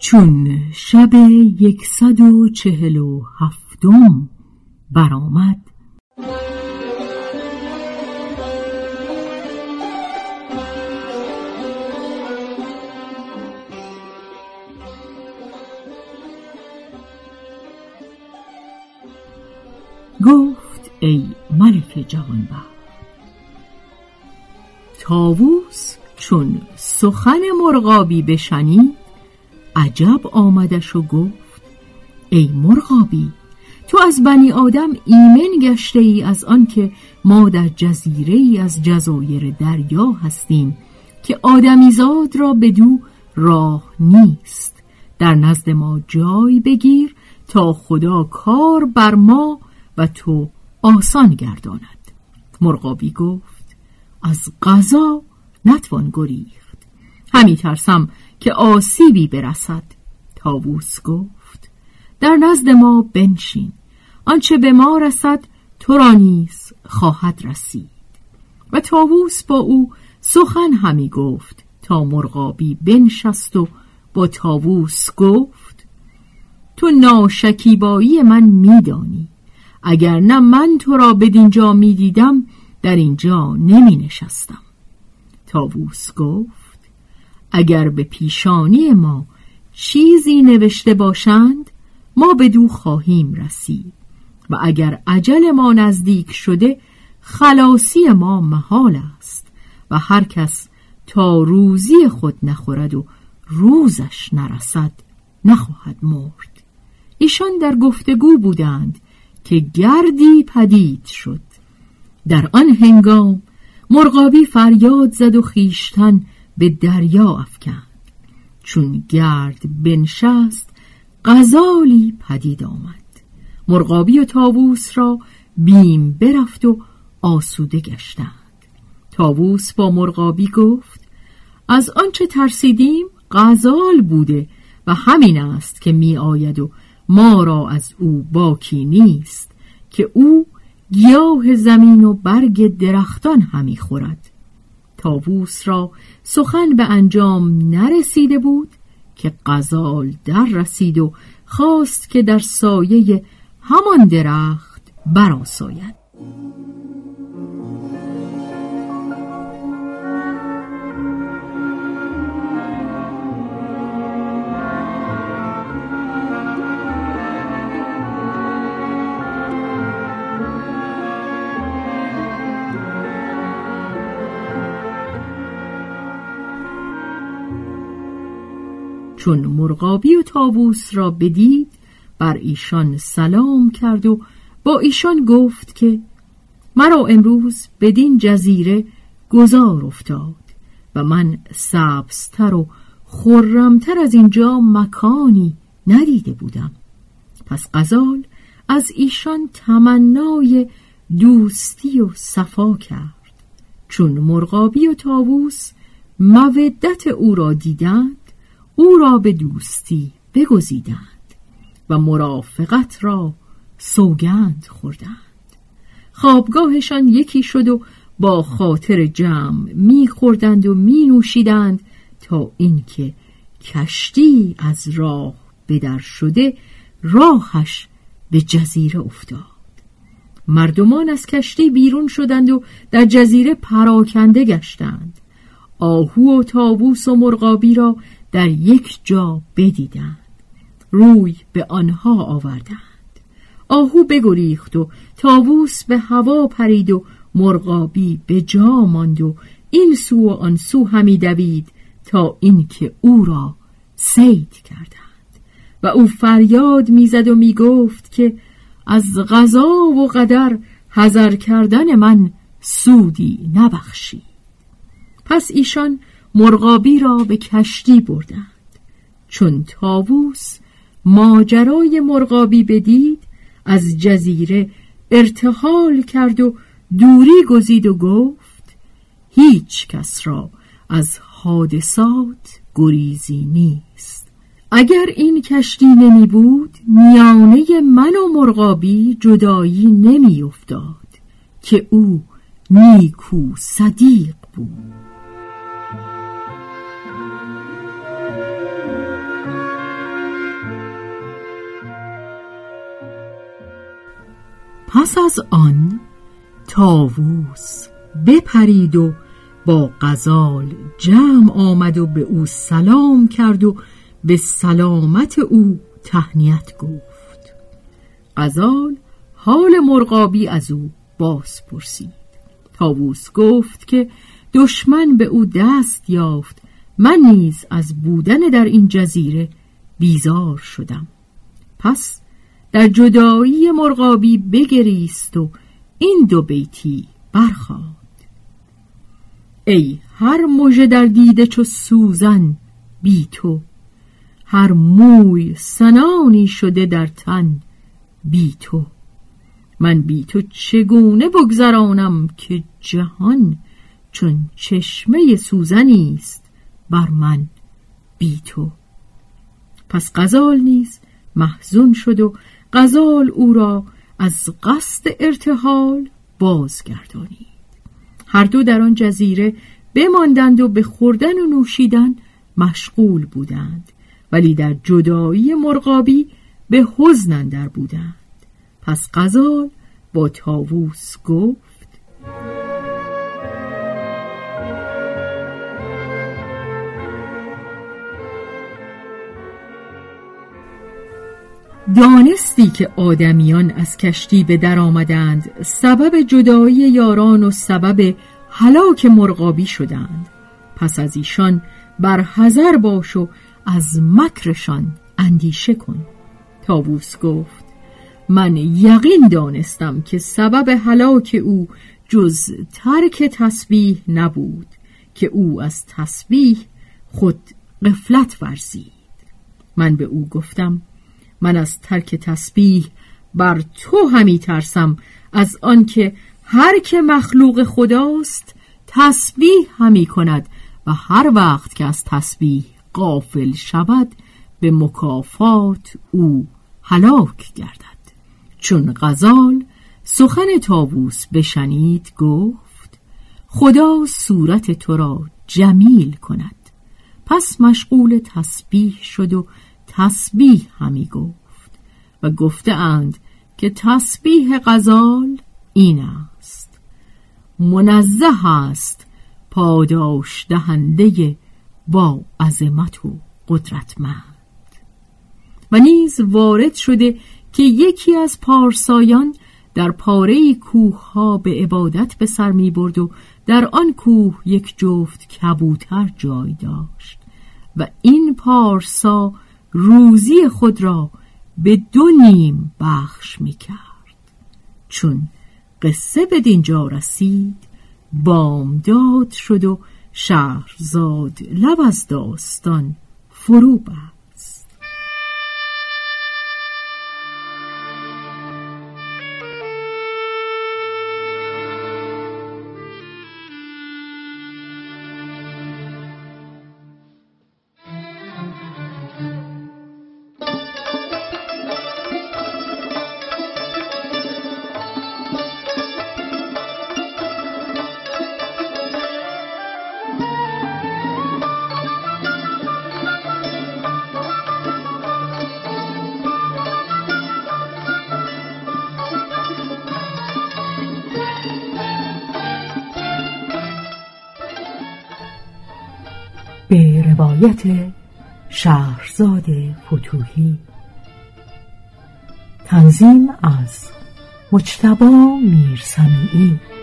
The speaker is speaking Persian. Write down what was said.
چون شب 147 برآمد، گفت ای ملک جوانبخت، طاووس چون سخن مرغابی بشنید عجب آمدش و گفت ای مرغابی، تو از بنی آدم ایمن گشته ای از آن که ما در جزیره ای از جزایر دریا هستیم که آدمیزاد را بدو راه نیست. در نزد ما جای بگیر تا خدا کار بر ما و تو آسان گرداند. مرغابی گفت از قضا نتوان گریخت، همی ترسم که آسیبی برسد. طاووس گفت در نزد ما بنشین، آنچه به ما رسد تو را نیز خواهد رسید. و طاووس با او سخن همی گفت تا مرغابی بنشست و با طاووس گفت تو ناشکیبایی من میدانی، اگر نه من تو را بدینجا میدیدم در اینجا نمی نشستم. طاووس گفت اگر به پیشانی ما چیزی نوشته باشند ما بدو خواهیم رسید، و اگر اجل ما نزدیک شده خلاصی ما محال است، و هر کس تا روزی خود نخورد و روزش نرسد نخواهد مرد. ایشان در گفتگو بودند که گردی پدید شد. در آن هنگام مرغابی فریاد زد و خیشتن به دریا افکند. چون گرد بنشست غزالی پدید آمد. مرغابی و طاووس را بیم برفت و آسوده گشتند. طاووس با مرغابی گفت از آنچه ترسیدیم غزال بوده و همین است که می آید و ما را از او باکی نیست که او گیاه زمین و برگ درختان همی خورد. طاووس را سخن به انجام نرسیده بود که غزال در رسید و خواست که در سایه همان درخت برآساید. چون مرغابی و طاووس را بدید بر ایشان سلام کرد و با ایشان گفت که مرا امروز بدین جزیره گذار افتاد و من سبزتر و خرمتر از اینجا مکانی ندیده بودم. پس غزال از ایشان تمنای دوستی و صفا کرد. چون مرغابی و طاووس مودت او را دیدند او را به دوستی بگزیدند و مرافقت را سوگند خوردند. خوابگاهشان یکی شد و با خاطر جمع می خوردند و می نوشیدند تا اینکه کشتی از راه بدر شده راهش به جزیره افتاد. مردمان از کشتی بیرون شدند و در جزیره پراکنده گشتند. آهو و طاووس و مرغابی را در یک جا بدیدند. روی به آنها آوردند. آهو بگریخت و طاووس به هوا پرید و مرغابی به جا ماند و این سو و آن سو همی دوید تا اینکه او را صید کردند و او فریاد میزد و میگفت که از قضا و قدر حذر کردن من سودی نبخشید. پس ایشان مرغابی را به کشتی بردند. چون طاووس ماجرای مرغابی بدید از جزیره ارتحال کرد و دوری گزید و گفت هیچ کس را از حادثات گریزی نیست. اگر این کشتی نمی بود میانه من و مرغابی جدایی نمی افتاد که او نیکو صدیق بود. پس از آن طاووس بپرید و با غزال جمع آمد و به او سلام کرد و به سلامت او تهنیت گفت. غزال حال مرغابی از او باز پرسید. طاووس گفت که دشمن به او دست یافت، من نیز از بودن در این جزیره بیزار شدم. پس در جدایی مرغابی بگریست و این دو بیتی برخواند: ای هر مژه در دیده چو سوزن بی تو، هر موی سنانی شده در تن بی تو، من بی تو چگونه بگذرانم که جهان چون چشمه سوزنی است بر من بی تو. پس غزال نیز محزون شد و غزال او را از قصد ارتحال بازگردانید. هر دو در آن جزیره بماندند و به خوردن و نوشیدن مشغول بودند، ولی در جدایی مرغابی به حزن اندر بودند. پس غزال با طاووس گفت: دانستی که آدمیان از کشتی به در آمدند، سبب جدایی یاران و سبب هلاک مرغابی شدند. پس از ایشان بر حذر باش و از مکرشان اندیشه کن. طاووس گفت: من یقین دانستم که سبب هلاک او جز ترک تسبیح نبود که او از تسبیح خود غفلت ورزید. من به او گفتم: من از ترک تسبیح بر تو همی ترسم، از آنکه هر که مخلوق خداست تسبیح همی کند و هر وقت که از تسبیح غافل شود به مکافات او هلاک گردد. چون غزال سخن طاووس بشنید گفت: خدا صورت تو را جمیل کند. پس مشغول تسبیح شد و تسبیح همی گفت و گفته اند که تسبیح غزال این است: منزه است پاداش دهنده با عظمت و قدرتمند. و نیز وارد شده که یکی از پارسایان در پاره کوه ها به عبادت به سر می برد و در آن کوه یک جفت کبوتر جای داشت و این پارسا روزی خود را به 2 نیم بخش می کرد. چون قصه به دینجا رسید بامداد شد و شهرزاد لب از داستان فرو بست. به روایت شهرزاد فتوحی. تنظیم از مجتبی میرسمیعی.